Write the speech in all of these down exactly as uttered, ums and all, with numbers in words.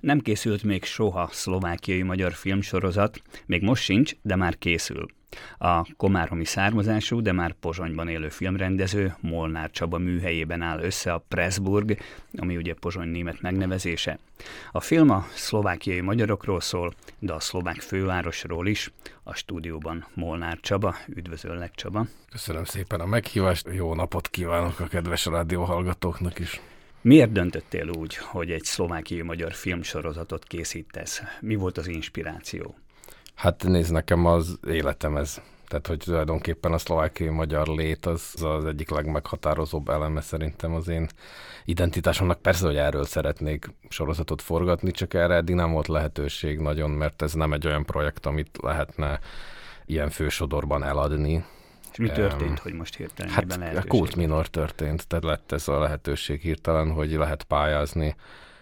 Nem készült még soha szlovákiai magyar filmsorozat, még most sincs, de már készül. A komáromi származású, de már Pozsonyban élő filmrendező Molnár Csaba műhelyében áll össze a Pressburg, ami ugye Pozsony német megnevezése. A film a szlovákiai magyarokról szól, de a szlovák fővárosról is. A stúdióban Molnár Csaba. Üdvözöllek, Csaba! Köszönöm szépen a meghívást, jó napot kívánok a kedves rádióhallgatóknak is! Miért döntöttél úgy, hogy egy szlovákiai magyar filmsorozatot készítesz? Mi volt az inspiráció? Hát nézd, nekem az életem ez. Tehát, hogy tulajdonképpen a szlovákiai magyar lét az, az az egyik legmeghatározóbb eleme szerintem az én identitásomnak. Persze, hogy erről szeretnék sorozatot forgatni, csak erre eddig nem volt lehetőség nagyon, mert ez nem egy olyan projekt, amit lehetne ilyen fősodorban eladni. És mi történt, um, hogy most hirtelen hát ebben lehetőség? A Kult Minor történt, tehát lett ez a lehetőség hirtelen, hogy lehet pályázni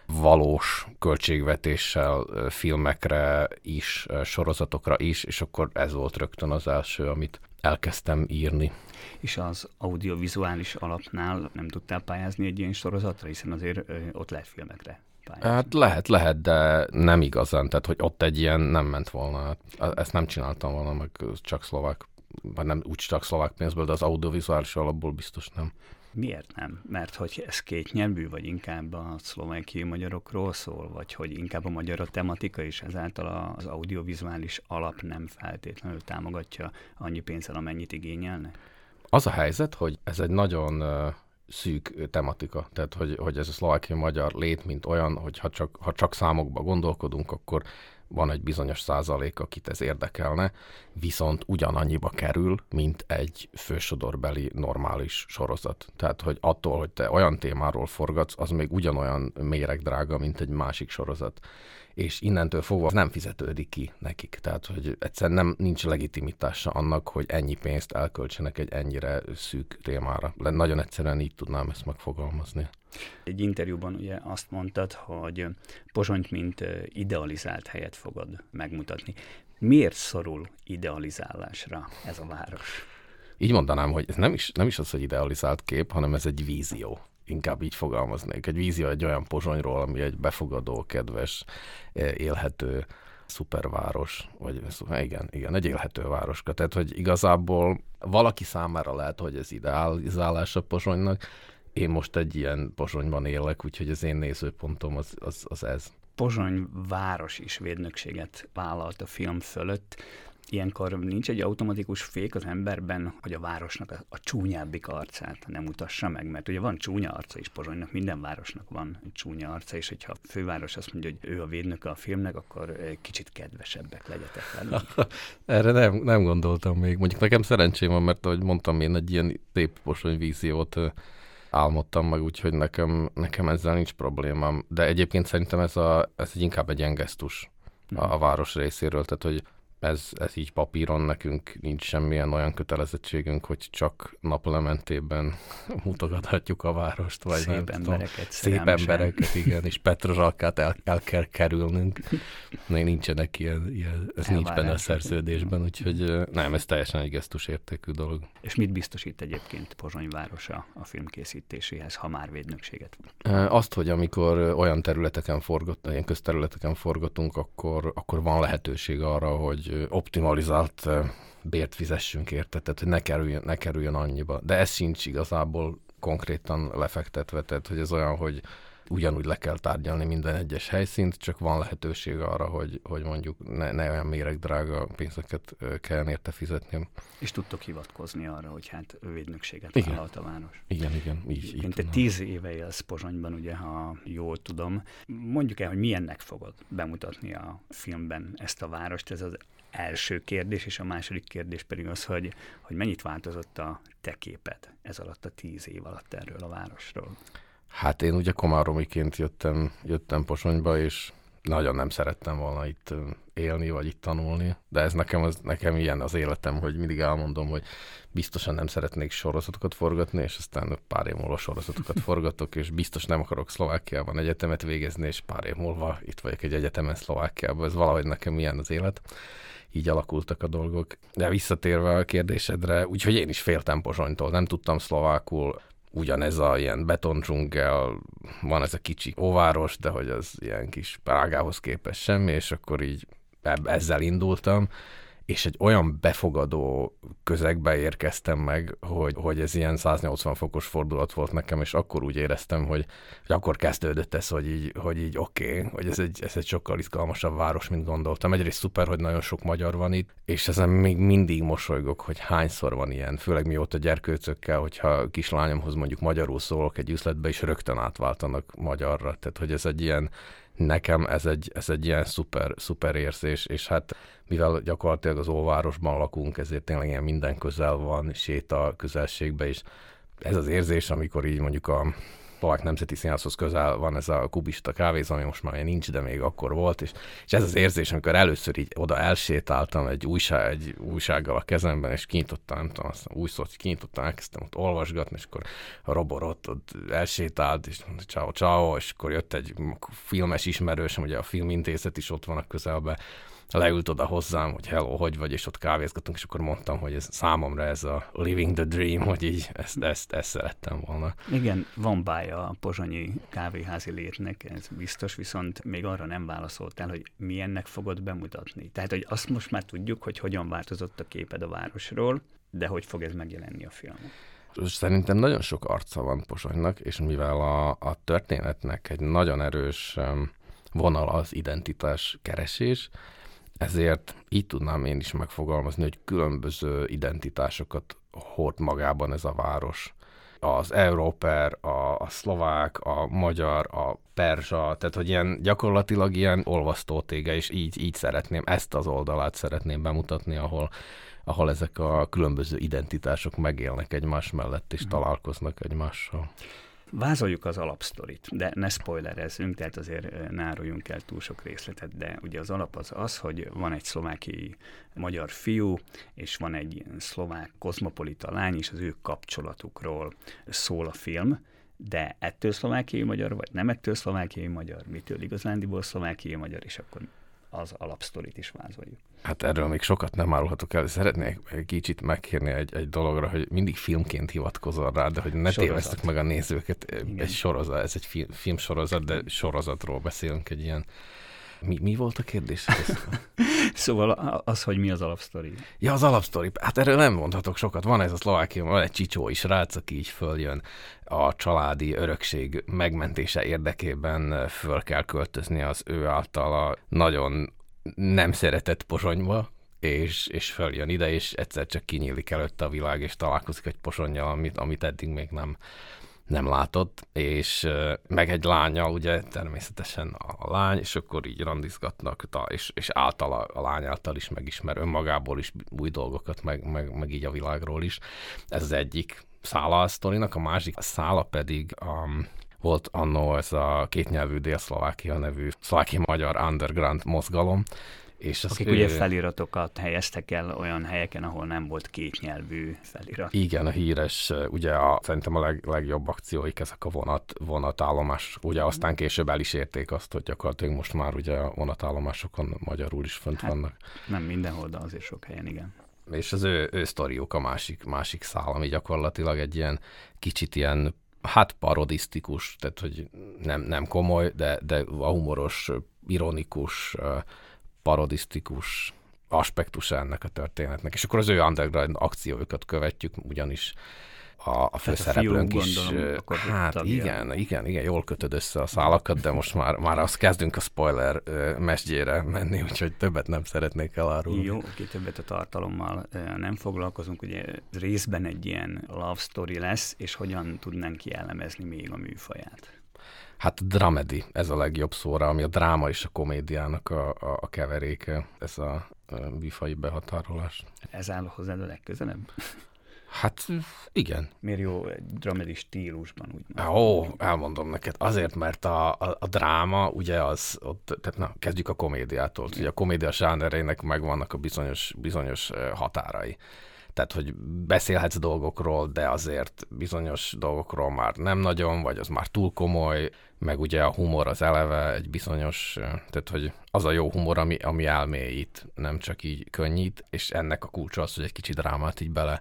valós költségvetéssel filmekre is, sorozatokra is, és akkor ez volt rögtön az első, amit elkezdtem írni. És az audiovizuális alapnál nem tudtál pályázni egy ilyen sorozatra, hiszen azért ott lehet filmekre pályázni. Hát lehet, lehet, de nem igazán, tehát hogy ott egy ilyen nem ment volna. Ezt nem csináltam volna, meg csak szlovák, vagy nem úgy csak szlovák pénzből, de az audiovizuális alapból biztos nem. Miért nem? Mert hogy ez kétnyelvű, vagy inkább a szlovákiai magyarokról szól, vagy hogy inkább a magyar a tematika, és ezáltal az audiovizuális alap nem feltétlenül támogatja annyi pénzzel, amennyit igényelne? Az a helyzet, hogy ez egy nagyon uh, szűk tematika, tehát hogy, hogy ez a szlovákiai magyar lét, mint olyan, hogy ha csak, ha csak számokba gondolkodunk, akkor van egy bizonyos százalék, akit ez érdekelne, viszont ugyanannyiba kerül, mint egy fősodorbeli normális sorozat. Tehát, hogy attól, hogy te olyan témáról forgatsz, az még ugyanolyan méregdrága, mint egy másik sorozat. És innentől fogva nem fizetődik ki nekik. Tehát, hogy egyszerűen nem, nincs legitimitása annak, hogy ennyi pénzt elköltsenek egy ennyire szűk témára. De nagyon egyszerűen így tudnám ezt megfogalmazni. Egy interjúban ugye azt mondtad, hogy Pozsonyt mint idealizált helyet fogod megmutatni. Miért szorul idealizálásra ez a város? Így mondanám, hogy ez nem is, nem is az, hogy idealizált kép, hanem ez egy vízió. Inkább így fogalmaznék. Egy vízió egy olyan Pozsonyról, ami egy befogadó, kedves, élhető szuperváros, vagy igen, igen, egy élhető városka. Tehát, hogy igazából valaki számára lehet, hogy ez idealizálás a Pozsonynak. Én most egy ilyen Pozsonyban élek, úgyhogy az én nézőpontom az, az, az ez. Pozsony város is védnökséget vállalt a film fölött. Ilyenkor nincs egy automatikus fék az emberben, hogy a városnak a, a csúnyábbik arcát nem mutassa meg, mert ugye van csúnya arca is Pozsonynak, minden városnak van csúnya arca, és hogyha a főváros azt mondja, hogy ő a védnöke a filmnek, akkor kicsit kedvesebbek legyetek velünk. Erre nem, nem gondoltam még. Mondjuk nekem szerencsém van, mert ahogy mondtam, én egy ilyen szép Pozsony víziót álmodtam meg, úgyhogy nekem, nekem ezzel nincs problémám. De egyébként szerintem ez, a, ez egy inkább egy ilyen gesztus a, a város részéről, tehát hogy Ez, ez így papíron nekünk nincs semmilyen olyan kötelezettségünk, hogy csak naplementében mutogathatjuk a várost, vagy szép nem embereket, tudom, szép embereket, igen, és petrozsalkát el, el kell kerülnünk. Még nincsenek ilyen, ilyen ez nincs benne a szerződésben, úgyhogy nem, ez teljesen egy gesztus értékű dolog. És mit biztosít egyébként Pozsony városa a filmkészítéséhez, ha már védnökséget? Azt, hogy amikor olyan területeken forgatunk, ilyen közterületeken forgatunk, akkor, akkor van lehetőség arra, hogy optimalizált bért fizessünk érte, tehát hogy ne kerüljön, ne kerüljön annyiba. De ez sincs igazából konkrétan lefektetve, tehát hogy ez olyan, hogy ugyanúgy le kell tárgyalni minden egyes helyszínt, csak van lehetőség arra, hogy, hogy mondjuk ne, ne olyan méregdrága pénzeket kelljen érte fizetni. És tudtok hivatkozni arra, hogy hát védnökséget vállalt a város. Igen, igen. Így, így te tíz éve élsz Pozsonyban, ugye, ha jól tudom. Mondjuk el, hogy milyennek fogod bemutatni a filmben ezt a várost, ez az első kérdés, és a második kérdés pedig az, hogy, hogy mennyit változott a te képed ez alatt a tíz év alatt erről a városról. Hát én ugye komáromiként jöttem, jöttem Pozsonyba, és nagyon nem szerettem volna itt élni, vagy itt tanulni, de ez nekem, az, nekem ilyen az életem, hogy mindig elmondom, hogy biztosan nem szeretnék sorozatokat forgatni, és aztán pár év múlva sorozatokat forgatok, és biztos nem akarok Szlovákiában egyetemet végezni, és pár év múlva itt vagyok egy egyetemen Szlovákiában, ez valahogy nekem ilyen az élet. Így alakultak a dolgok. De visszatérve a kérdésedre, úgyhogy én is féltem Pozsonytól, nem tudtam szlovákul, ugyanez a ilyen betondzsungel, van ez a kicsi ováros, de hogy az ilyen kis Prágához képest semmi, és akkor így ezzel indultam, és egy olyan befogadó közegbe érkeztem meg, hogy, hogy ez ilyen száznyolcvan fokos fordulat volt nekem, és akkor úgy éreztem, hogy, hogy akkor kezdődött ez, hogy így, hogy így oké, okay, hogy ez egy, ez egy sokkal izgalmasabb város, mint gondoltam. Egyrészt szuper, hogy nagyon sok magyar van itt, és ezen még mindig mosolygok, hogy hányszor van ilyen, főleg mióta gyerkőcökkel, hogyha kislányomhoz mondjuk magyarul szólok egy üzletbe, és rögtön átváltanak magyarra. Tehát, hogy ez egy ilyen Nekem ez egy, ez egy ilyen szuper, szuper érzés, és hát mivel gyakorlatilag az óvárosban lakunk, ezért tényleg ilyen minden közel van, séta közelségben, és ez az érzés, amikor így mondjuk a Palák Nemzeti Színházhoz közel van ez a kubista kávéz, ami most már nincs, de még akkor volt, és, és ez az érzés, amikor először így oda elsétáltam egy, újság, egy újsággal a kezemben, és kinyitottam, nem tudom, aztán új szót kinyitottam, elkezdtem ott olvasgatni, és akkor a Robor ott, ott elsétált, és mondta ciao, ciao, és akkor jött egy filmes ismerősöm, ugye a Filmintézet is ott van a közelben, leült oda hozzám, hogy hello, hogy vagy, és ott kávézgatunk, és akkor mondtam, hogy ez számomra ez a living the dream, hogy így ezt, ezt, ezt szerettem volna. Igen, van bája a pozsonyi kávéházi létnek, ez biztos, viszont még arra nem válaszoltál, hogy milyennek fogod bemutatni. Tehát, hogy azt most már tudjuk, hogy hogyan változott a képed a városról, de hogy fog ez megjelenni a filmben. Szerintem nagyon sok arca van Pozsonynak, és mivel a, a történetnek egy nagyon erős vonal az identitás keresés, ezért így tudnám én is megfogalmazni, hogy különböző identitásokat hord magában ez a város. Az európer, a, a szlovák, a magyar, a perzsa, tehát hogy ilyen gyakorlatilag ilyen olvasztótége, és így, így szeretném, ezt az oldalát szeretném bemutatni, ahol, ahol ezek a különböző identitások megélnek egymás mellett, és találkoznak egymással. Vázoljuk az alapsztorit, de ne spoilerezzünk, tehát azért ne áruljunk el túl sok részletet, de ugye az alap az az, hogy van egy szlovákiai magyar fiú, és van egy ilyen szlovák kozmopolita lány, és az ő kapcsolatukról szól a film, de ettől szlovákiai magyar, vagy nem ettől szlovákiai magyar, mitől igazándiból szlovákiai magyar, és akkor az alapsztorit is vázoljuk. Hát erről még sokat nem árulhatok el, szeretnék kicsit megkérni egy, egy dologra, hogy mindig filmként hivatkozol rá, de hogy ne tévesszük meg a nézőket. Igen. Egy sorozat, ez egy film, filmsorozat, de sorozatról beszélünk egy ilyen. Mi, mi volt a kérdés? Szóval az, hogy mi az alapsztori. Ja, az alapsztori. Hát erről nem mondhatok sokat. Van ez a szlovákiában, van egy csicsó is srác, aki így följön a családi örökség megmentése érdekében, föl kell költözni az ő által a nagyon nem szeretett Pozsonyba, és, és följön ide, és egyszer csak kinyílik előtte a világ, és találkozik egy Pozsonnyal, amit, amit eddig még nem... nem látott, és meg egy lánya, ugye, természetesen a lány, és akkor így randizgatnak, és, és általa, a lány által is megismer önmagából is új dolgokat, meg, meg, meg így a világról is. Ez az egyik szála a sztorinak, a másik a szála pedig um, volt annó ez a kétnyelvű Dél-Szlovákia nevű szlováki-magyar underground mozgalom, és akik ő... ugye feliratokat helyeztek el olyan helyeken, ahol nem volt kétnyelvű felirat. Igen, a híres, ugye a, szerintem a leg, legjobb akcióik ezek a vonat, vonatállomás. Ugye aztán később el is érték azt, hogy gyakorlatilag most már ugye a vonatállomásokon magyarul is fönt hát, vannak. Nem mindenhol, de azért sok helyen, igen. És az ő, ő sztoriuk a másik, másik szál, ami gyakorlatilag egy ilyen kicsit ilyen, hát parodisztikus, tehát hogy nem, nem komoly, de, de a humoros, ironikus, parodisztikus aspektus ennek a történetnek. És akkor az ő underground akcióikat követjük, ugyanis a, a főszereplőnk is... Gondolom, hát igen, igen, igen, jól kötöd össze a szálakat, de most már, már azt kezdünk a spoiler mesdjére menni, úgyhogy többet nem szeretnék elárulni. Jó, oké, többet a tartalommal nem foglalkozunk, ugye részben egy ilyen love story lesz, és hogyan tudnánk kielemezni még a műfaját? Hát dramedi, ez a legjobb szóra, ami a dráma és a komédiának a, a, a keveréke, ez a műfaji behatárolás. Ez áll hozzád a legközelebb? Hát igen. Miért jó egy dramedi stílusban? Úgymond. Ó, elmondom neked. Azért, mert a, a, a dráma, ugye az, ott, tehát na, kezdjük a komédiától. Ugye a komédia zsánerének megvannak a bizonyos, bizonyos határai. Tehát, hogy beszélhetsz dolgokról, de azért bizonyos dolgokról már nem nagyon, vagy az már túl komoly, meg ugye a humor az eleve egy bizonyos, tehát, hogy az a jó humor, ami, ami elmélyít, nem csak így könnyít, és ennek a kulcsa az, hogy egy kicsi drámát így bele,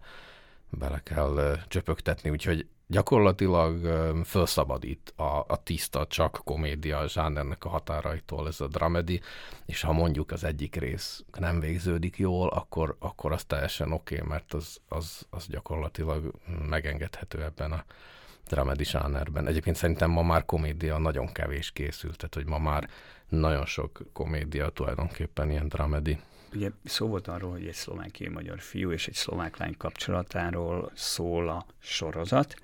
bele kell csöpögtetni, úgyhogy gyakorlatilag felszabadít a, a tiszta, csak komédia zsánernek a határaitól ez a dramedi, és ha mondjuk az egyik rész nem végződik jól, akkor, akkor az teljesen oké, okay, mert az, az, az gyakorlatilag megengedhető ebben a dramedi zsánerben. Egyébként szerintem ma már komédia nagyon kevés készült, tehát hogy ma már nagyon sok komédia tulajdonképpen ilyen dramedi. Ugye szó volt arról, hogy egy szlovákiai magyar fiú és egy szlovák lány kapcsolatáról szól a sorozat.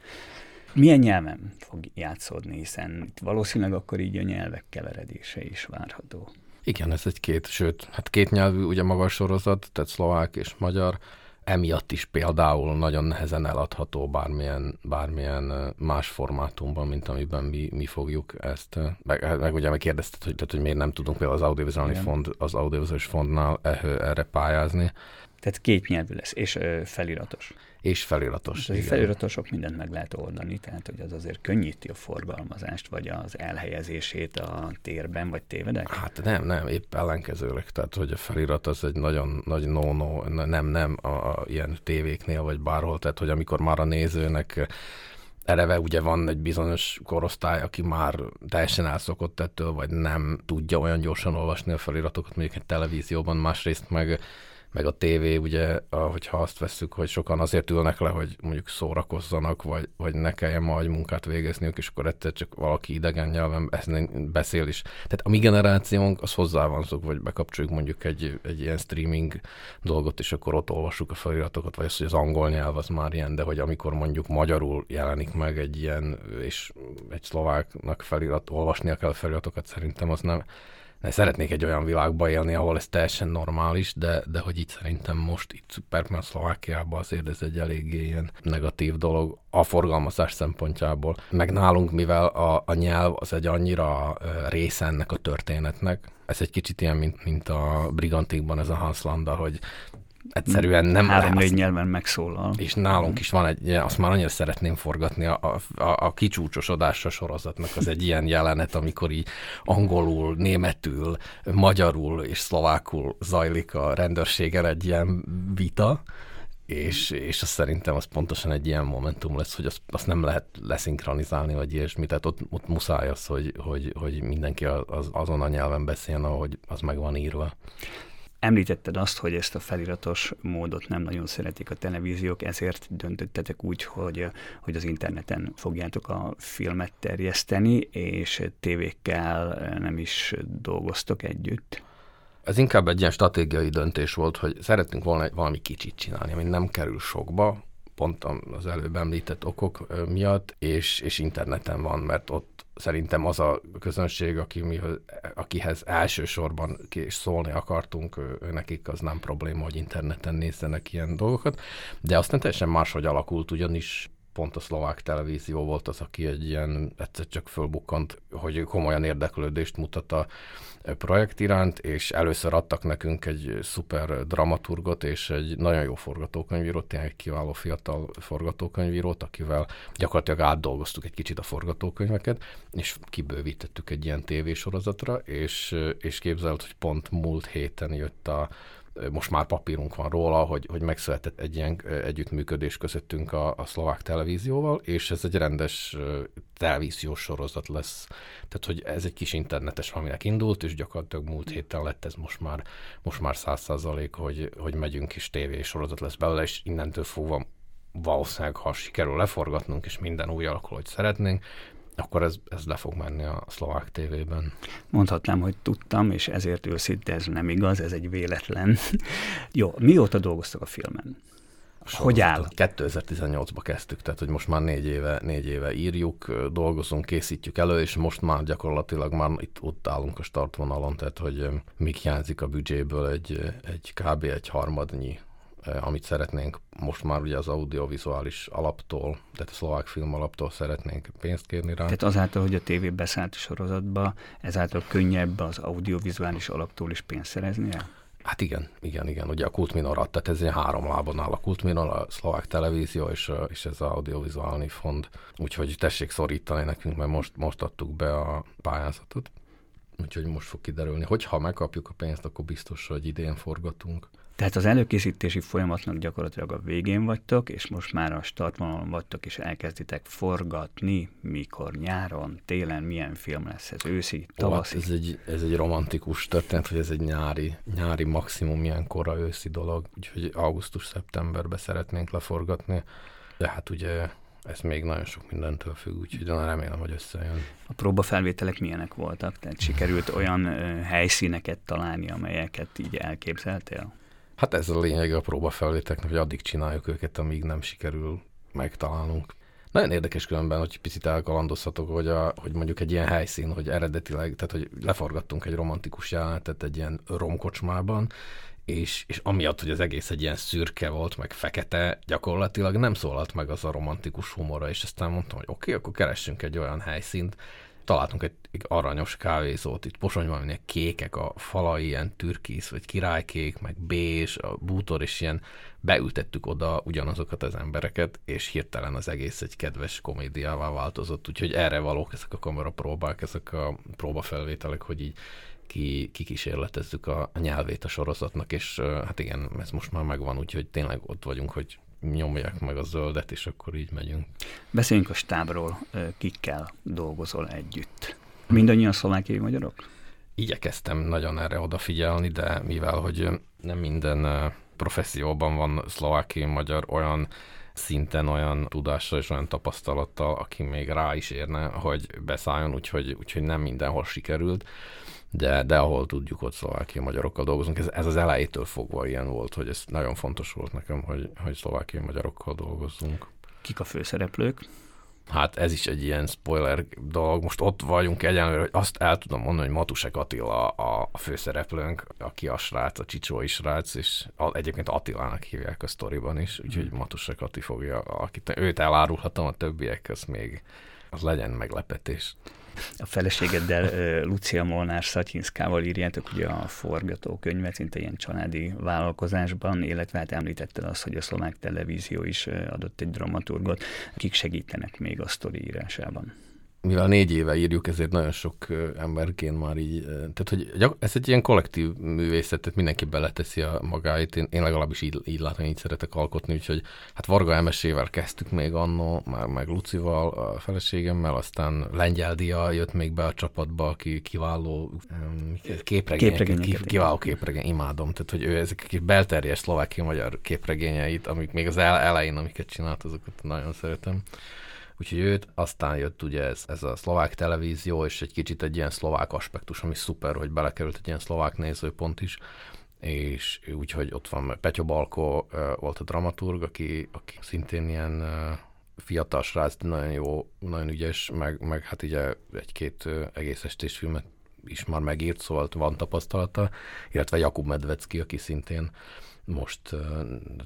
Milyen nyelven fog játszódni, hiszen itt valószínűleg akkor így a nyelvek keveredése is várható. Igen, ez egy két, sőt, hát két nyelvű, ugye maga a sorozat, tehát szlovák és magyar, emiatt is például nagyon nehezen eladható bármilyen, bármilyen más formátumban, mint amiben mi, mi fogjuk ezt. Meg, meg ugye megkérdezted, hogy, tehát, hogy miért nem tudunk például az audiovizuális fond, az audiovizuális fondnál erre pályázni. Tehát képnyelvű lesz, és feliratos. És feliratos. Tehát, feliratosok mindent meg lehet oldani, tehát hogy az azért könnyíti a forgalmazást, vagy az elhelyezését a térben, vagy tévedek? Hát nem, nem, épp ellenkezőleg, tehát hogy a felirat az egy nagyon nagy no-no, nem, nem a, a ilyen tévéknél, vagy bárhol, tehát hogy amikor már a nézőnek eleve ugye van egy bizonyos korosztály, aki már teljesen elszokott ettől, vagy nem tudja olyan gyorsan olvasni a feliratokat, mondjuk egy televízióban, másrészt meg meg a tévé, ugye, hogyha azt vesszük, hogy sokan azért ülnek le, hogy mondjuk szórakozzanak, vagy, vagy ne kelljen majd munkát végezniük, és akkor egyszer csak valaki idegen nyelven beszél is. Tehát a mi generációnk, az hozzá van szok, vagy bekapcsoljuk mondjuk egy, egy ilyen streaming dolgot, és akkor ott olvassuk a feliratokat, vagy az, hogy az angol nyelv az már ilyen, de hogy amikor mondjuk magyarul jelenik meg egy ilyen, és egy szlováknak felirat, olvasnia kell a feliratokat, szerintem az nem... Szeretnék egy olyan világba élni, ahol ez teljesen normális, de, de hogy itt szerintem most itt Perpén Szlovákiában azért ez egy eléggé ilyen negatív dolog a forgalmazás szempontjából. Meg nálunk, mivel a, a nyelv az egy annyira része ennek a történetnek, ez egy kicsit ilyen, mint, mint a Brigantikban ez a Hans Landa, hogy egyszerűen nem... Három-négy nyelven megszólal. És nálunk is van egy, azt már annyira szeretném forgatni, a, a, a kicsúcsosodás a sorozatnak az egy ilyen jelenet, amikor így angolul, németül, magyarul és szlovákul zajlik a rendőrségen egy ilyen vita, és, és azt szerintem az pontosan egy ilyen momentum lesz, hogy azt, azt nem lehet leszinkronizálni, vagy ilyesmi, tehát ott, ott muszáj az, hogy, hogy, hogy mindenki az, azon a nyelven beszéljen, ahogy az meg van írva. Említetted azt, hogy ezt a feliratos módot nem nagyon szeretik a televíziók, ezért döntöttetek úgy, hogy, hogy az interneten fogjátok a filmet terjeszteni, és tévékkel nem is dolgoztok együtt. Ez inkább egy ilyen stratégiai döntés volt, hogy szeretnénk volna valami kicsit csinálni, ami nem kerül sokba, pont az előbb említett okok miatt, és, és interneten van, mert ott szerintem az a közönség, aki mi, akihez elsősorban szólni akartunk, nekik az nem probléma, hogy interneten nézzenek ilyen dolgokat, de aztán teljesen máshogy alakult, ugyanis pont a szlovák televízió volt az, aki egy ilyen egyszer csak fölbukkant, hogy komolyan érdeklődést mutat a projekt iránt, és először adtak nekünk egy szuper dramaturgot, és egy nagyon jó forgatókönyvírót, tényleg kiváló fiatal forgatókönyvírót, akivel gyakorlatilag átdolgoztuk egy kicsit a forgatókönyveket, és kibővítettük egy ilyen tévésorozatra, és, és képzeld, hogy pont múlt héten jött a most már papírunk van róla, hogy, hogy megszületett egy ilyen együttműködés közöttünk a, a szlovák televízióval, és ez egy rendes televíziós sorozat lesz. Tehát, hogy ez egy kis internetes, aminek indult, és gyakorlatilag múlt héten lett ez most már most már száz százalék, hogy, hogy megyünk is tévésorozat lesz belőle, és innentől fogva valószínűleg, ha sikerül leforgatnunk, és minden úgy alakul, hogy szeretnénk, akkor ez, ez le fog menni a szlovák tévében. Mondhatnám, hogy tudtam, és ezért őszinte ez nem igaz, ez egy véletlen. Jó, mióta dolgoztak a filmen? A hogy áll? kétezer-tizennyolcban kezdtük, tehát hogy most már négy éve, négy éve írjuk, dolgozunk, készítjük elő, és most már gyakorlatilag már itt ott állunk a startvonalon, tehát hogy még hiányzik a büdzséből egy, egy kb. Egy harmadnyi, amit szeretnénk most már ugye az audiovizuális alaptól, tehát a szlovák film alaptól szeretnénk pénzt kérni rá. Tehát azáltal, hogy a tévé beszállt a sorozatba, ezáltal könnyebb az audiovizuális alaptól is pénzt szereznie? Hát igen, igen, igen. Ugye a Kult Minor, tehát ez ilyen három lábon áll a Kult Minor, a szlovák televízió és, és ez az audiovizuális fond. Úgyhogy tessék szorítani nekünk, mert most, most adtuk be a pályázatot. Úgyhogy most fog kiderülni, hogy ha megkapjuk a pénzt, akkor biztos, hogy idén forgatunk. Tehát az előkészítési folyamatnak gyakorlatilag a végén vagytok, és most már a startvonalon vagytok, és elkezditek forgatni, mikor nyáron, télen, milyen film lesz ez, őszi, tavaszi? Ó, hát ez, egy, ez egy romantikus történet, hogy ez egy nyári, nyári maximum, ilyen kora őszi dolog, úgyhogy augusztus-szeptemberben szeretnénk leforgatni, de hát ugye ez még nagyon sok mindentől függ, úgyhogy remélem, hogy összejön. A próbafelvételek milyenek voltak? Tehát sikerült olyan ö, helyszíneket találni, amelyeket így elképzeltél? Hát ez a lényeg a próbafelvételeknek, hogy addig csináljuk őket, amíg nem sikerül megtalálnunk. Nagyon érdekes különben, hogy picit elkalandozhatok, hogy, a, hogy mondjuk egy ilyen helyszín, hogy eredetileg, tehát hogy leforgattunk egy romantikus jelenetet egy ilyen romkocsmában, És, és amiatt, hogy az egész egy ilyen szürke volt, meg fekete, gyakorlatilag nem szólalt meg az a romantikus humora, és aztán mondtam, hogy oké, okay, akkor keressünk egy olyan helyszínt. Találtunk egy, egy aranyos kávézót, itt Pozsonyban, aminek kékek a falai, ilyen türkisz, vagy királykék, meg bézs, a bútor, és ilyen beültettük oda ugyanazokat az embereket, és hirtelen az egész egy kedves komédiává változott, úgyhogy erre valók ezek a kamerapróbák, ezek a próbafelvételek, hogy így kikísérletezzük a nyelvét a sorozatnak, és hát igen, ez most már megvan, úgyhogy tényleg ott vagyunk, hogy nyomják meg a zöldet, és akkor így megyünk. Beszéljünk a stábról, kikkel dolgozol együtt. Mindannyian szlovákiai magyarok? Igyekeztem nagyon erre odafigyelni, de mivel, hogy nem minden professzióban van szlovákiai magyar olyan szinten, olyan tudással és olyan tapasztalattal, aki még rá is érne, hogy beszálljon, úgyhogy, úgyhogy nem mindenhol sikerült. De, de ahol tudjuk, ott szlovákiai magyarokkal dolgozunk. Ez, ez az elejétől fogva ilyen volt, hogy ez nagyon fontos volt nekem, hogy, hogy szlovákiai magyarokkal dolgozzunk. Kik a főszereplők? Hát ez is egy ilyen spoiler dolog. Most ott vagyunk egyenlőre, hogy azt el tudom mondani, hogy Matusek Attila a, a főszereplőnk, aki a srác, a csicsói srác, és a, egyébként Attilának hívják a sztoriban is, úgyhogy hmm. Matusek Atti fogja, akit őt elárulhatom, a többiek, az még az legyen meglepetés. A feleségeddel, Lucia Molnár Szatinszkával írjátok ugye a forgatókönyvet, szinte ilyen családi vállalkozásban, illetve hát említetted azt, hogy a szlovák televízió is adott egy dramaturgot. Kik segítenek még a sztori írásában? Mivel négy éve írjuk, ezért nagyon sok emberként már így, tehát hogy ez egy ilyen kollektív művészet, tehát mindenki beleteszi a magáit, én, én legalábbis így, így látom, így szeretek alkotni, úgyhogy hát Varga Emesével kezdtük még annó, már meg Lucival, a feleségemmel, aztán Lengyel jött még be a csapatba, aki kiváló képregényeket, kiváló képregény, imádom, tehát hogy ő ezek a belterjes szlovákiai magyar képregényeit, amik még az elején, amiket csinált, azokat nagyon szeretem. Úgyhogy őt, aztán jött ugye ez, ez a szlovák televízió, és egy kicsit egy ilyen szlovák aspektus, ami szuper, hogy belekerült egy ilyen szlovák nézőpont is, és úgyhogy ott van Petyo Balko, volt a dramaturg, aki, aki szintén ilyen fiatal srác, nagyon jó, nagyon ügyes, meg, meg hát ugye egy-két egész estés filmet is már megírt, szóval van tapasztalata, illetve Jakub Medvecki, aki szintén most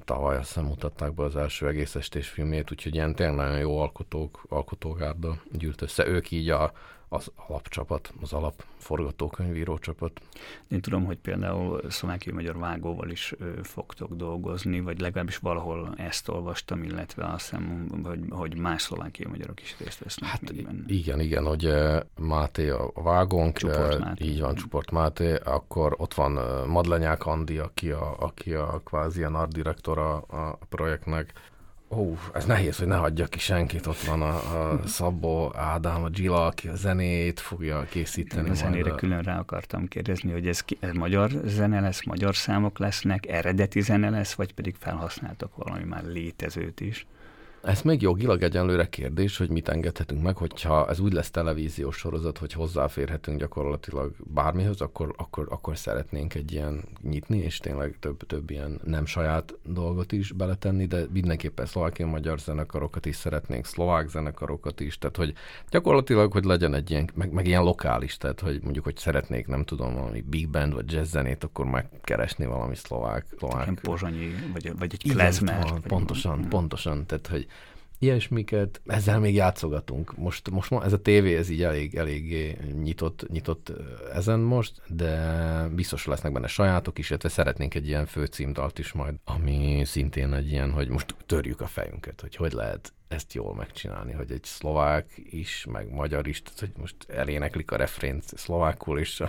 tavaly azt hiszem mutatták be az első egész estés filmjét, úgyhogy ilyen tényleg nagyon jó alkotók, alkotógárda gyűlt össze. Ők így a, az alapcsapat, az alapforgatókönyvíró csapat. Én tudom, hogy például szlovákiai magyar vágóval is ö, fogtok dolgozni, vagy legalábbis valahol ezt olvastam, illetve azt hiszem, hogy, hogy más szlovákiai magyarok is részt vesznek hát még benne. Igen, igen, hogy Máté a vágónk, Csuport Máté. Így van, Csuport Máté, akkor ott van Madlenyák Andi, aki a, aki a kvázi a nardirektora a projektnek. Ó, ez nehéz, hogy ne hagyja ki senkit, ott van a, a Szabó Ádám, a Dzsila, aki a zenét fogja készíteni. A zenére külön rá akartam kérdezni, hogy ez, ki, ez magyar zene lesz, magyar számok lesznek, eredeti zene lesz, vagy pedig felhasználtak valami már létezőt is? Ez még jogilag egyenlőre kérdés, hogy mit engedhetünk meg, hogyha ez úgy lesz televíziós sorozat, hogy hozzáférhetünk gyakorlatilag bármihoz, akkor, akkor, akkor szeretnénk egy ilyen nyitni, és tényleg több, több ilyen nem saját dolgot is beletenni, de mindenképpen szlovákiai magyar zenekarokat is szeretnénk, szlovák zenekarokat is, tehát hogy gyakorlatilag, hogy legyen egy ilyen, meg, meg ilyen lokális, tehát hogy mondjuk, hogy szeretnék, nem tudom, valami big band vagy jazz zenét, akkor megkeresni valami szlovák. szlovák. Pozsonyi, vagy, vagy egy klezmer. Pontosan, pontosan, tehát hogy ilyesmiket, ezzel még játszogatunk. Most, most ez a tévé, ez így elég, elég nyitott, nyitott ezen most, de biztos lesznek benne sajátok is, illetve szeretnénk egy ilyen főcímdalt is majd, ami szintén egy ilyen, hogy most törjük a fejünket, hogy hogy lehet ezt jól megcsinálni, hogy egy szlovák is, meg magyar is, tehát hogy most eléneklik a refrént szlovákul is,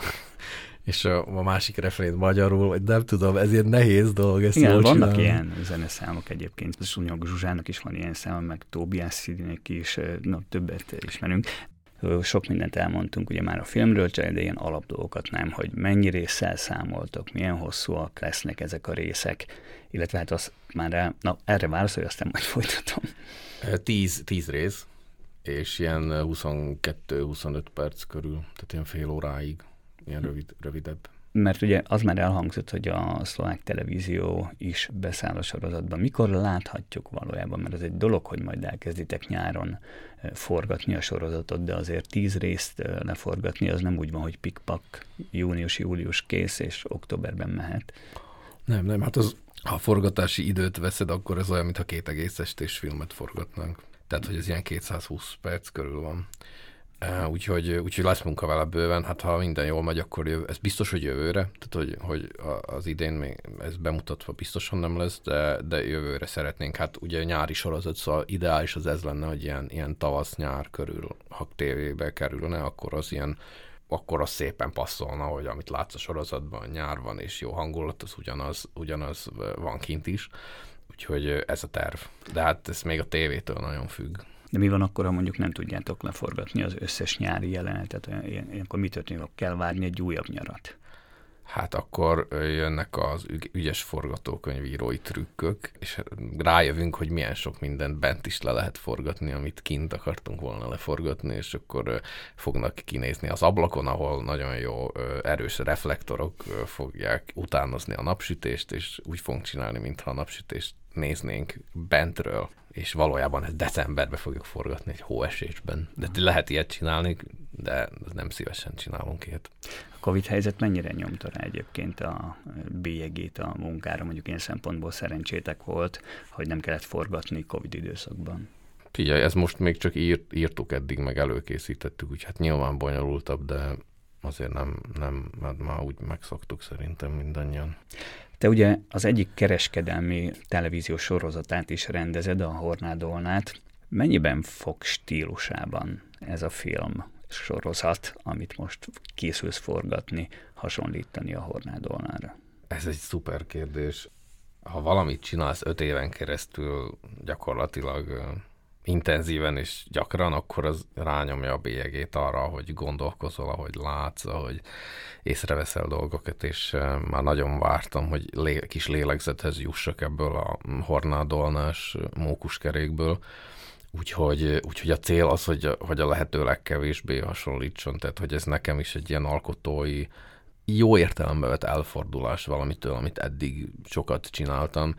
és a, a másik refrén magyarul, vagy nem tudom, ezért nehéz dolog ezt igen, jól vannak csinálni. Ilyen zeneszámok egyébként, Zsunyog Zsuzsának is van ilyen száma, meg Tóbiás Szidinek is, na, többet ismerünk. Sok mindent elmondtunk ugye már a filmről, de ilyen alapdolgokat nem, hogy mennyi résszel számoltok, milyen hosszúak lesznek ezek a részek, illetve hát azt már el, na, erre válaszolj, aztán majd folytatom. Tíz, tíz rész, és ilyen huszonkettő-huszonöt perc körül, tehát ilyen fél óráig, ilyen rövid, rövidebb. Mert ugye az már elhangzott, hogy a szlovák televízió is beszáll a sorozatban. Mikor láthatjuk valójában? Mert ez egy dolog, hogy majd elkezditek nyáron forgatni a sorozatot, de azért tíz részt leforgatni, az nem úgy van, hogy pikpak, június-július kész, és októberben mehet. Nem, nem, hát az, ha a forgatási időt veszed, akkor ez olyan, mintha két egész estés filmet forgatnánk. Tehát, hogy ez ilyen kétszázhúsz perc körül van. Uh, úgyhogy, úgyhogy lesz munka vele bőven, hát ha minden jól megy, akkor jövő, ez biztos, hogy jövőre, tehát hogy, hogy az idén még ez bemutatva biztosan nem lesz, de, de jövőre szeretnénk, hát ugye nyári sorozat, szóval ideális az ez lenne, hogy ilyen, ilyen tavasz-nyár körül, ha tévébe kerülne, akkor az ilyen, akkor az szépen passzolna, hogy amit látsz a sorozatban, nyár van és jó hangulat, az ugyanaz, ugyanaz van kint is, úgyhogy ez a terv, de hát ez még a tévétől nagyon függ. De mi van akkor, ha mondjuk nem tudjátok leforgatni az összes nyári jelenetet? Ilyenkor mi történik, ha kell várni egy újabb nyarat? Hát akkor jönnek az ügy, ügyes forgatókönyvírói trükkök, és rájövünk, hogy milyen sok mindent bent is le lehet forgatni, amit kint akartunk volna leforgatni, és akkor fognak kinézni az ablakon, ahol nagyon jó erős reflektorok fogják utánozni a napsütést, és úgy fogunk csinálni, mintha a napsütést néznénk bentről, és valójában ezt decemberben fogjuk forgatni egy hóesésben. De lehet ilyet csinálni, de nem szívesen csinálunk ilyet. A Covid helyzet mennyire nyomta rá egyébként a bélyegét a munkára? Mondjuk ilyen szempontból szerencsétek volt, hogy nem kellett forgatni Covid időszakban. Figyelj, ez most még csak írt, írtuk eddig, meg előkészítettük, úgyhogy hát nyilván bonyolultabb, de azért nem, nem, mert már úgy megszoktuk szerintem mindannyian. Te ugye az egyik kereskedelmi televíziós sorozatát is rendezed, a Horná Dolnát. Mennyiben fog stílusában ez a film sorozat, amit most készülsz forgatni, hasonlítani a Horná Dolnára? Ez egy szuper kérdés. Ha valamit csinálsz öt éven keresztül gyakorlatilag intenzíven és gyakran, akkor az rányomja a bélyegét arra, hogy gondolkozol, ahogy látsz, ahogy észreveszel dolgokat, és már nagyon vártam, hogy lé- kis lélegzethez jussak ebből a Horná Dolnás mókuskerékből. Úgyhogy, úgyhogy a cél az, hogy, hogy a lehető legkevésbé hasonlítson, tehát hogy ez nekem is egy ilyen alkotói, jó értelembe vett elfordulás valamitől, amit eddig sokat csináltam.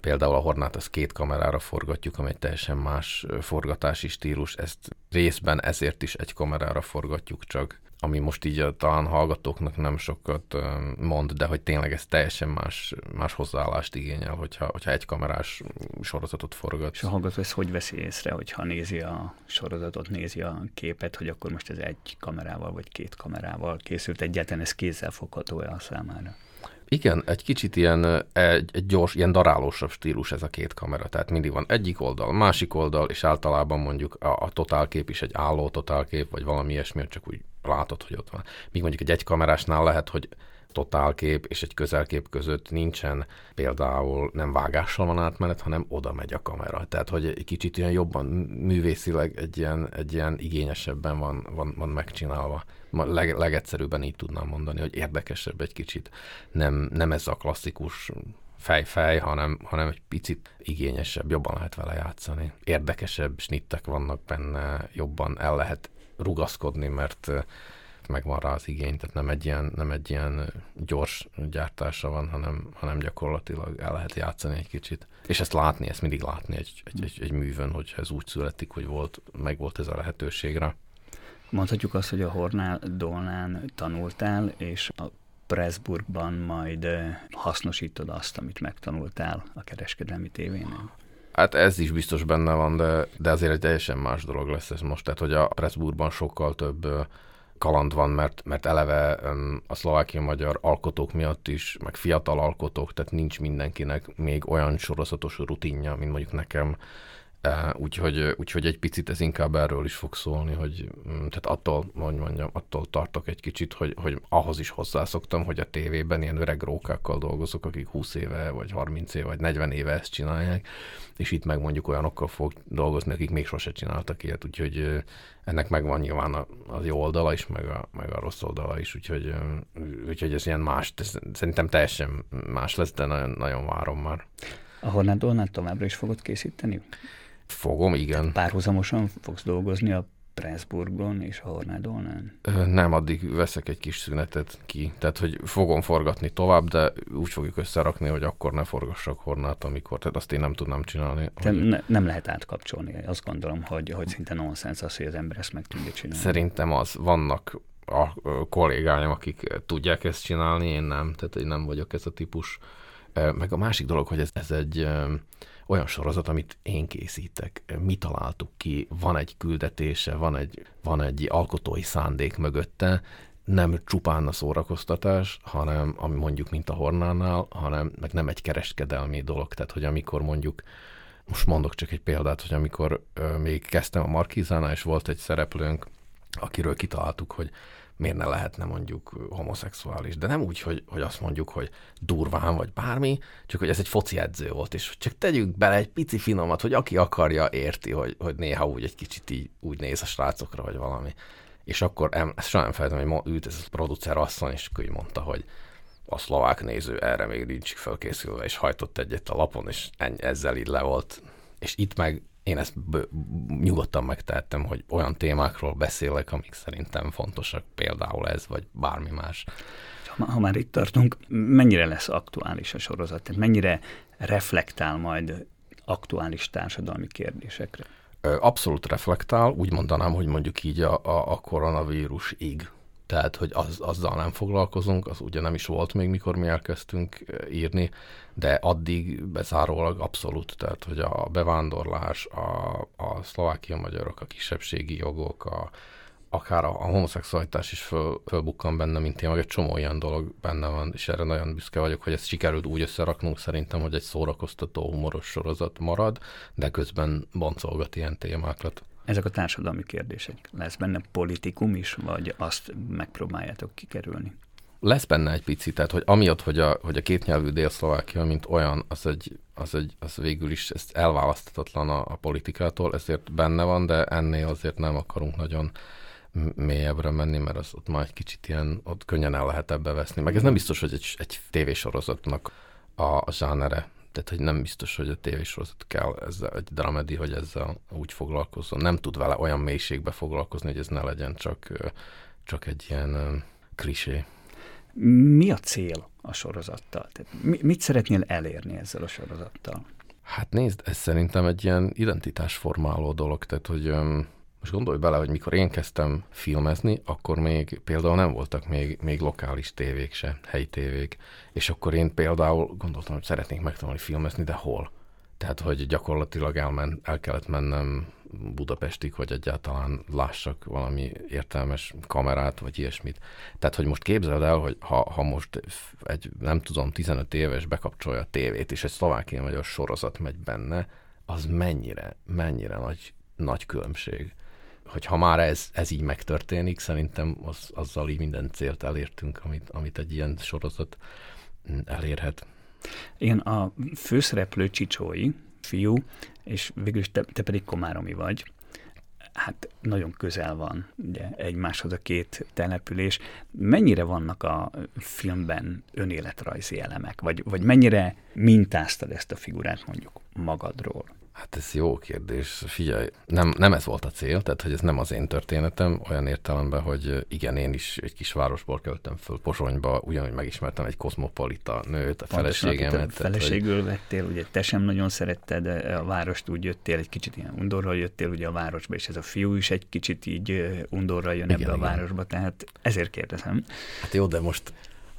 Például a Hornát az két kamerára forgatjuk, ami egy teljesen más forgatási stílus, ezt részben ezért is egy kamerára forgatjuk csak, ami most így talán hallgatóknak nem sokat mond, de hogy tényleg ez teljesen más, más hozzáállást igényel, hogyha, hogyha egy kamerás sorozatot forgat. És a hallgató ezt hogy veszi észre, hogyha nézi a sorozatot, nézi a képet, hogy akkor most ez egy kamerával vagy két kamerával készült, egyáltalán ez kézzelfogható-e a számára? Igen, egy kicsit ilyen, egy, egy gyors, ilyen darálósabb stílus ez a két kamera, tehát mindig van egyik oldal, másik oldal, és általában mondjuk a, a totálkép is egy álló totálkép, vagy valami ilyesmi, csak úgy látod, hogy ott van. Míg mondjuk egy egykamerásnál lehet, hogy totálkép és egy közelkép között nincsen, például nem vágással van átmenet, hanem oda megy a kamera. Tehát, hogy egy kicsit ilyen jobban művészileg egy ilyen, egy ilyen igényesebben van, van, van megcsinálva. Leg, legegyszerűbben így tudnám mondani, hogy érdekesebb egy kicsit. Nem, nem ez a klasszikus fej-fej, hanem, hanem egy picit igényesebb, jobban lehet vele játszani. Érdekesebb snittek vannak benne, jobban el lehet rugaszkodni, mert megvan rá az igény, tehát nem egy ilyen, nem egy ilyen gyors gyártása van, hanem, hanem gyakorlatilag el lehet játszani egy kicsit. És ezt látni, ezt mindig látni egy, egy, egy, egy művön, hogy ez úgy születik, hogy volt, meg volt ez a lehetőségre. Mondhatjuk azt, hogy a Horná Dolnán tanultál, és a Pressburgban majd hasznosítod azt, amit megtanultál a kereskedelmi tévénél. Hát ez is biztos benne van, de, de azért egy teljesen más dolog lesz ez most. Tehát, hogy a Pressburgban sokkal több kaland van, mert, mert eleve a szlovákia-magyar alkotók miatt is, meg fiatal alkotók, tehát nincs mindenkinek még olyan sorozatos rutinja, mint mondjuk nekem. Úgyhogy, úgyhogy egy picit ez inkább erről is fog szólni, hogy tehát attól, hogy mondjam, attól tartok egy kicsit, hogy, hogy ahhoz is hozzászoktam, hogy a tévében ilyen öreg rókákkal dolgozok, akik húsz éve, vagy harminc éve, vagy negyven éve ezt csinálják, és itt meg mondjuk olyanokkal fog dolgozni, akik még sose csináltak ilyet, úgyhogy ennek megvan nyilván az jó oldala is, meg a, meg a rossz oldala is, úgyhogy, úgyhogy ez ilyen más, ez szerintem teljesen más lesz, de nagyon, nagyon várom már. A Horná Dolnát továbbra is fogod készíteni? Fogom, igen. Párhuzamosan fogsz dolgozni a Pressburgon és a Horná Dolnán? Nem, addig veszek egy kis szünetet ki. Tehát, hogy fogom forgatni tovább, de úgy fogjuk összerakni, hogy akkor ne forgassak Hornát, amikor. Tehát azt én nem tudnám csinálni. Hogy... Ne, nem lehet átkapcsolni. Azt gondolom, hogy, hogy szinte nonsens az, hogy az ember ezt meg tudja csinálni. Szerintem az. Vannak a kollégáim, akik tudják ezt csinálni, én nem. Tehát én nem vagyok ez a típus. Meg a másik dolog, hogy ez, ez egy... olyan sorozat, amit én készítek. Mi találtuk ki, van egy küldetése, van egy, van egy alkotói szándék mögötte, nem csupán a szórakoztatás, hanem, ami mondjuk, mint a Hornánál, hanem meg nem egy kereskedelmi dolog. Tehát, hogy amikor mondjuk, most mondok csak egy példát, hogy amikor ö, még kezdtem a Markizánál, és volt egy szereplőnk, akiről kitaláltuk, hogy miért ne lehetne mondjuk homoszexuális, de nem úgy, hogy, hogy azt mondjuk, hogy durván vagy bármi, csak hogy ez egy foci edző volt, és csak tegyük bele egy pici finomat, hogy aki akarja, érti, hogy, hogy néha úgy egy kicsit így úgy néz a srácokra, vagy valami. És akkor em, ezt soha nem felejtem, hogy ült ez a producer asszony, és akkor így mondta, hogy a szlovák néző erre még nincs felkészülve, és hajtott egyet a lapon, és ezzel így le volt. És itt meg én ezt b- nyugodtan megtehettem, hogy olyan témákról beszélek, amik szerintem fontosak, például ez, vagy bármi más. Ha már itt tartunk, mennyire lesz aktuális a sorozat? Tehát mennyire reflektál majd aktuális társadalmi kérdésekre? Abszolút reflektál, úgy mondanám, hogy mondjuk így a, a, a koronavírusig. Tehát, hogy az, azzal nem foglalkozunk, az ugye nem is volt még, mikor mi elkezdtünk írni, de addig bezárólag abszolút, tehát, hogy a bevándorlás, a, a szlovákia-magyarok, a kisebbségi jogok, a, akár a, a homoszexualitás is föl, fölbukkan benne, mint én, meg egy csomó ilyen dolog benne van, és erre nagyon büszke vagyok, hogy ezt sikerült úgy összeraknunk szerintem, hogy egy szórakoztató, humoros sorozat marad, de közben boncolgat ilyen témákat. Ezek a társadalmi kérdések. Lesz benne politikum is, vagy azt megpróbáljátok kikerülni? Lesz benne egy picit, tehát hogy amiatt, hogy a, hogy a kétnyelvű Dél-Szlovákia, mint olyan, az, egy, az, egy, az végül is ez elválaszthatatlan a, a politikától, ezért benne van, de ennél azért nem akarunk nagyon mélyebbre menni, mert az ott már egy kicsit ilyen, ott könnyen el lehet ebbe veszni. Meg ez nem biztos, hogy egy, egy tévésorozatnak a, a zsánere. Tehát, hogy nem biztos, hogy a tévésorozat kell ezzel, egy dramedi, hogy ezzel úgy foglalkozzon. Nem tud vele olyan mélységbe foglalkozni, hogy ez ne legyen csak, csak egy ilyen klisé. Mi a cél a sorozattal? Tehát mi, mit szeretnél elérni ezzel a sorozattal? Hát nézd, ez szerintem egy ilyen identitásformáló dolog. Tehát, hogy most gondolj bele, hogy mikor én kezdtem filmezni, akkor még például nem voltak még, még lokális tévék se, helyi tévék. És akkor én például gondoltam, hogy szeretnék megtanulni filmezni, de hol? Tehát, hogy gyakorlatilag elmen, el kellett mennem Budapestig, hogy egyáltalán lássak valami értelmes kamerát, vagy ilyesmit. Tehát, hogy most képzeld el, hogy ha, ha most egy, nem tudom, tizenöt éves bekapcsolja a tévét, és egy szlovákiai magyar sorozat megy benne, az mennyire, mennyire nagy, nagy különbség. Hogy ha már ez, ez így megtörténik, szerintem az, azzal így minden célt elértünk, amit, amit egy ilyen sorozat elérhet. Igen, a főszereplő csicsói, fiú, és végül is te, te pedig komáromi vagy. Hát nagyon közel van ugye, egymáshoz a két település. Mennyire vannak a filmben önéletrajzi elemek? Vagy, vagy mennyire mintáztad ezt a figurát mondjuk magadról? Hát ez jó kérdés. Figyelj, nem, nem ez volt a cél, tehát hogy ez nem az én történetem, olyan értelemben, hogy igen, én is egy kis városból keltem föl Pozsonyba, ugyanúgy megismertem egy kozmopolita nőt, a feleségemet. Feleségül hogy... vettél, ugye te sem nagyon szeretted a várost, úgy jöttél, egy kicsit ilyen undorral jöttél ugye a városba, és ez a fiú is egy kicsit így undorral jön igen, ebbe igen. a városba, tehát ezért kérdezem. Hát jó, de most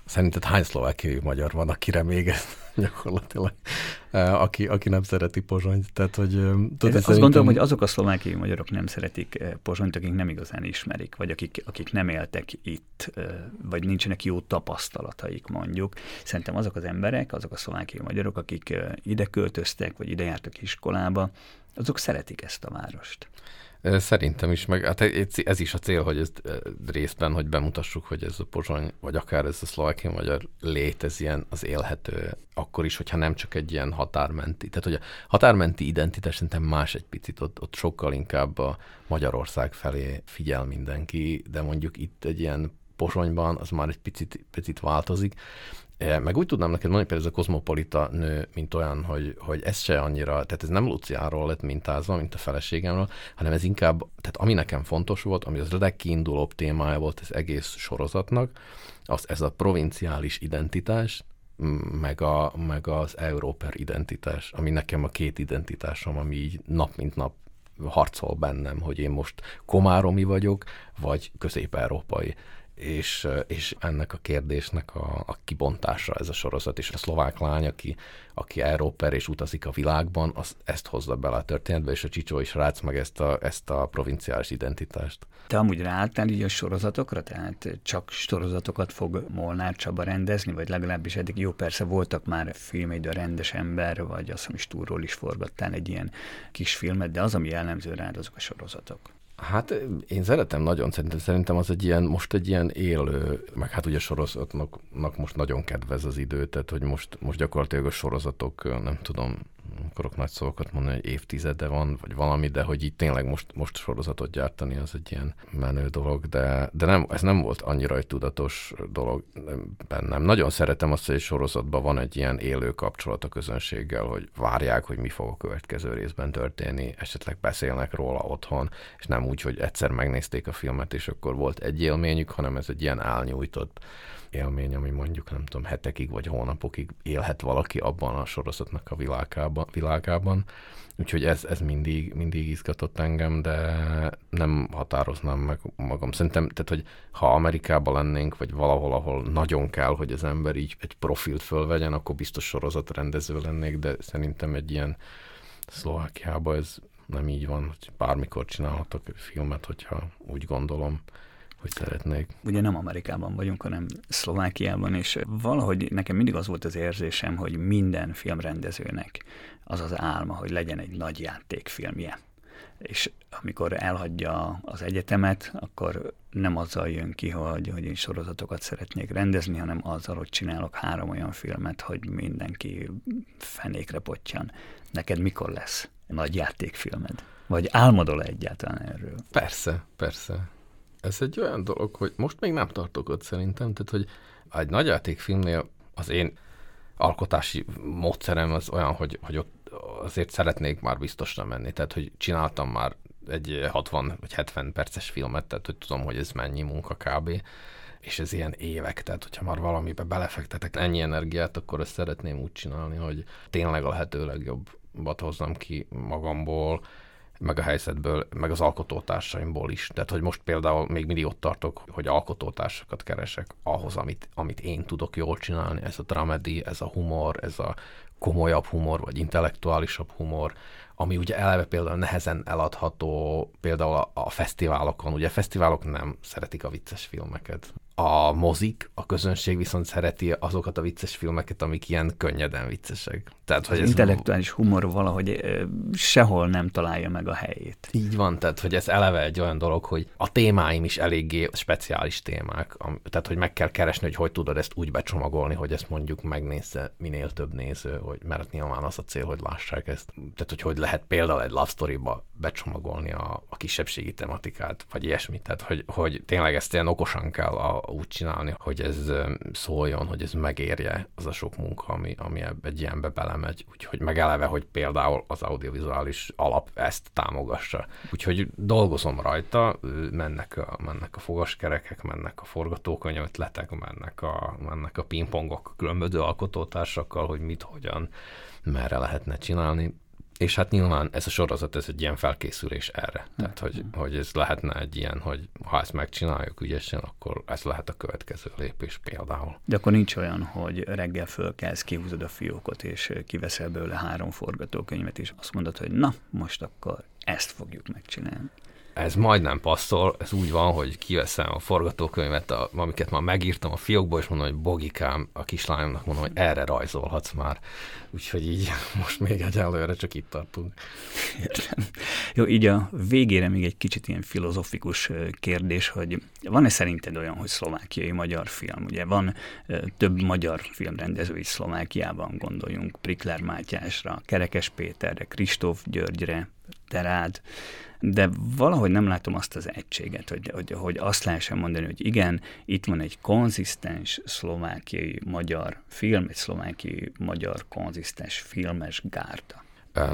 szerinted hány szlovákiai magyar van, akire még ezt gyakorlatilag... aki, aki nem szereti Pozsonyt. Tehát, hogy, tudod, azt szerintem... gondolom, hogy azok a szlovákiai magyarok nem szeretik Pozsonyt, akik nem igazán ismerik, vagy akik, akik nem éltek itt, vagy nincsenek jó tapasztalataik, mondjuk. Szerintem azok az emberek, azok a szlovákiai magyarok, akik ide költöztek, vagy ide jártak iskolába, azok szeretik ezt a várost. Szerintem is, meg hát ez is a cél, hogy ez részben, hogy bemutassuk, hogy ez a Pozsony, vagy akár ez a szlovákiai magyar lét, ez ilyen az élhető, akkor is, hogyha nem csak egy ilyen határmenti. Tehát, hogy a határmenti identitás szerintem más egy picit, ott, ott sokkal inkább a Magyarország felé figyel mindenki, de mondjuk itt egy ilyen Pozsonyban az már egy picit, picit változik. Meg úgy tudnám neked mondani, például ez a kozmopolita nő, mint olyan, hogy, hogy ez se annyira, tehát ez nem Luciáról lett mintázva, mint a feleségemről, hanem ez inkább, tehát ami nekem fontos volt, ami az legkiindulóbb témája volt az egész sorozatnak, az ez a provinciális identitás, meg, a, meg az európer identitás, ami nekem a két identitásom, ami így nap mint nap harcol bennem, hogy én most komáromi vagyok, vagy közép-európai. És, és ennek a kérdésnek a, a kibontása ez a sorozat, és a szlovák lány, aki, aki európer és utazik a világban, az ezt hozza bele a történetbe, és a csicsó is rác meg ezt a, ezt a provinciális identitást. Te amúgy ráálltál így a sorozatokra? Tehát csak sorozatokat fog Molnár Csaba rendezni, vagy legalábbis eddig jó, persze voltak már filmeid, a Rendes ember, vagy azt hiszem is Túlról is forgattál egy ilyen kis filmet, de az, ami jellemző rád, azok a sorozatok. Hát én szeretem nagyon, szerintem, szerintem az egy ilyen, most egy ilyen élő, meg hát ugye sorozatnak most nagyon kedvez az idő, tehát hogy most, most gyakorlatilag a sorozatok, nem tudom, akarok nagy szavakat mondani, hogy évtizede van, vagy valami, de hogy így tényleg most, most sorozatot gyártani, az egy ilyen menő dolog, de, de nem, ez nem volt annyira egy tudatos dolog bennem. Nagyon szeretem azt, hogy egy sorozatban van egy ilyen élő kapcsolat a közönséggel, hogy várják, hogy mi fog a következő részben történni, esetleg beszélnek róla otthon, és nem úgy, hogy egyszer megnézték a filmet, és akkor volt egy élményük, hanem ez egy ilyen álnyújtott élmény, ami mondjuk, nem tudom, hetekig vagy hónapokig élhet valaki abban a sorozatnak a világában. világában. Úgyhogy ez, ez mindig, mindig izgatott engem, de nem határoznám meg magam. Szerintem, tehát, hogy ha Amerikában lennénk, vagy valahol, ahol nagyon kell, hogy az ember így egy profilt fölvegyen, akkor biztos sorozatrendező lennék, de szerintem egy ilyen Szlovákiában ez nem így van, hogy bármikor csinálhatok filmet, hogyha úgy gondolom, hogy szeretnék. Ugye nem Amerikában vagyunk, hanem Szlovákiában, és valahogy nekem mindig az volt az érzésem, hogy minden filmrendezőnek az az álma, hogy legyen egy nagy játékfilmje. És amikor elhagyja az egyetemet, akkor nem azzal jön ki, hogy, hogy én sorozatokat szeretnék rendezni, hanem azzal, hogy csinálok három olyan filmet, hogy mindenki fenékre pottyan. Neked mikor lesz nagy játékfilmed? Vagy álmodol-e egyáltalán erről? Persze, persze. Ez egy olyan dolog, hogy most még nem tartok ott szerintem, tehát hogy egy nagyjátékfilmnél az én alkotási módszerem az olyan, hogy, hogy ott azért szeretnék már biztosra menni, tehát hogy csináltam már egy hatvan vagy hetven perces filmet, tehát hogy tudom, hogy ez mennyi munka kb., és ez ilyen évek, tehát hogyha már valamibe belefektetek ennyi energiát, akkor ezt szeretném úgy csinálni, hogy tényleg a lehető legjobbat hozzam ki magamból, meg a helyzetből, meg az alkotótársaimból is. Tehát, hogy most például még mindig ott tartok, hogy alkotótársakat keresek ahhoz, amit, amit én tudok jól csinálni. Ez a dramedi, ez a humor, ez a komolyabb humor, vagy intellektuálisabb humor, ami ugye eleve például nehezen eladható, például a, a fesztiválokon. Ugye a fesztiválok nem szeretik a vicces filmeket. A mozik, a közönség viszont szereti azokat a vicces filmeket, amik ilyen könnyeden viccesek. Tehát, hogy az ez intellektuális humor valahogy sehol nem találja meg a helyét. Így van, tehát hogy ez eleve egy olyan dolog, hogy a témáim is eléggé speciális témák. Tehát, hogy meg kell keresni, hogy hogy tudod ezt úgy becsomagolni, hogy ezt mondjuk megnézze minél több néző, hogy, mert nyilván az a cél, hogy lássák ezt. Tehát, hogy hogy lehet például egy love story-ba becsomagolni a, a kisebbségi tematikát, vagy ilyesmit. Tehát, hogy, hogy tényleg ezt ilyen okosan kell a, úgy csinálni, hogy ez szóljon, hogy ez megérje az a sok munka, ami, ami egy ilyenbe belemegy. Úgyhogy megeleve, hogy például az audiovizuális alap ezt támogassa. Úgyhogy dolgozom rajta, mennek a, mennek a fogaskerekek, mennek a forgatókönyv ötletek, mennek a, mennek a pingpongok különböző alkotótársakkal, hogy mit, hogyan, merre lehetne csinálni. És hát nyilván ez a sorozat, ez egy ilyen felkészülés erre. Tehát, hogy, hogy ez lehetne egy ilyen, hogy ha ezt megcsináljuk ügyesen, akkor ez lehet a következő lépés például. De akkor nincs olyan, hogy reggel fölkelsz, kihúzod a fiókot, és kiveszel belőle három forgatókönyvet, és azt mondod, hogy na, most akkor ezt fogjuk megcsinálni. Ez majdnem passzol, ez úgy van, hogy kiveszem a forgatókönyvet, a, amiket már megírtam a fiókból, és mondom, hogy Bogikám, a kislányomnak mondom, hogy erre rajzolhatsz már. Úgyhogy így most még egyelőre csak itt tartunk. Értem. Jó, így a végére még egy kicsit ilyen filozofikus kérdés, hogy van-e szerinted olyan, hogy szlovákiai magyar film? Ugye van több magyar filmrendező is Szlovákiában, gondoljunk Prikler Mátyásra, Kerekes Péterre, Kristóf Györgyre, te rád, de valahogy nem látom azt az egységet, hogy, hogy, hogy azt lehessen mondani, hogy igen, itt van egy konzisztens szlovákiai magyar film, egy szlovákiai magyar konzisztens filmes gárda.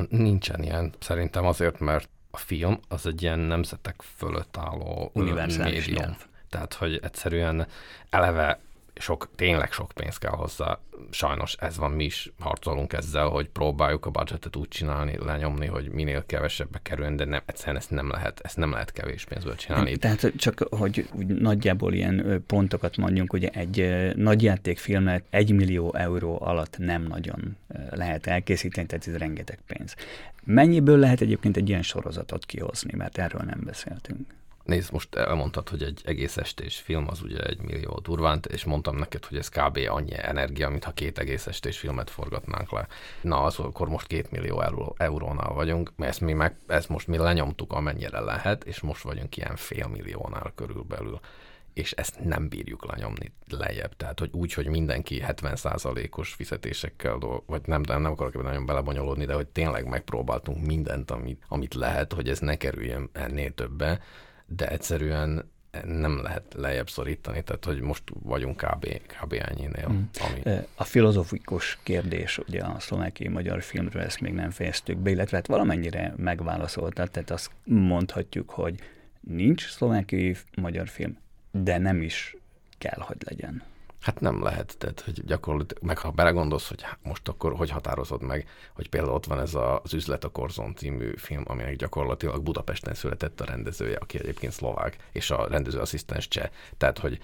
Nincsen ilyen. Szerintem azért, mert a film az egy ilyen nemzetek fölött álló univerzális médium. Tehát, hogy egyszerűen eleve sok, tényleg sok pénz kell hozzá. Sajnos ez van, mi is harcolunk ezzel, hogy próbáljuk a budgetet úgy csinálni, lenyomni, hogy minél kevesebbe kerüljön, de nem, egyszerűen ezt nem lehet, ezt nem lehet kevés pénzből csinálni. Tehát csak, hogy úgy nagyjából ilyen pontokat mondjunk, ugye egy nagyjátékfilmet egy millió euró alatt nem nagyon lehet elkészíteni, tehát ez rengeteg pénz. Mennyiből lehet egyébként egy ilyen sorozatot kihozni, mert erről nem beszéltünk? Nézd, most elmondtad, hogy egy egész estés film az ugye egy millió durvánt, és mondtam neked, hogy ez kb. Annyi energia, mintha két egész estés filmet forgatnánk le. Na, az, akkor most két millió euró, eurónál vagyunk, mert ezt mi, meg, ezt most mi lenyomtuk amennyire lehet, és most vagyunk ilyen fél milliónál körülbelül, és ezt nem bírjuk lenyomni lejjebb. Tehát, hogy úgy, hogy mindenki hetven százalékos fizetésekkel, vagy nem, nem akarok nagyon belebonyolódni, de hogy tényleg megpróbáltunk mindent, amit, amit lehet, hogy ez ne kerüljön ennél többe, de egyszerűen nem lehet lejjebb szorítani, tehát hogy most vagyunk kb. kb. Ennyinél. Mm. Ami... A filozofikus kérdés, ugye a szlovákiai magyar filmről ezt még nem fejeztük be, illetve hát valamennyire megválaszoltad, tehát azt mondhatjuk, hogy nincs szlovákiai magyar film, de nem is kell, hogy legyen. Hát nem lehet, tehát hogy gyakorlatilag, meg ha belegondolsz, hogy most akkor hogy határozod meg, hogy például ott van ez a, az Üzlet a Korzón című film, aminek gyakorlatilag Budapesten született a rendezője, aki egyébként szlovák, és a rendezőasszisztens cseh. Tehát, hogy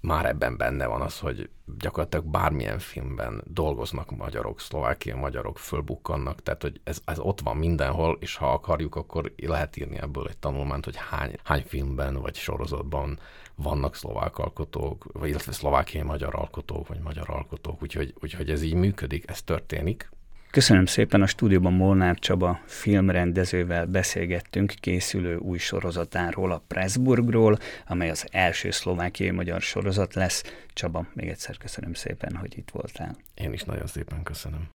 már ebben benne van az, hogy gyakorlatilag bármilyen filmben dolgoznak magyarok, szlovákiai magyarok, fölbukkannak, tehát hogy ez, ez ott van mindenhol, és ha akarjuk, akkor lehet írni ebből egy tanulmányt, hogy hány, hány filmben vagy sorozatban vannak szlovák alkotók, vagy illetve szlovákiai magyar alkotók, vagy magyar alkotók, úgyhogy, úgyhogy ez így működik, ez történik. Köszönöm szépen, a stúdióban Molnár Csaba filmrendezővel beszélgettünk készülő új sorozatáról, a Pressburgról, amely az első szlovákiai magyar sorozat lesz. Csaba, még egyszer köszönöm szépen, hogy itt voltál. Én is nagyon szépen köszönöm.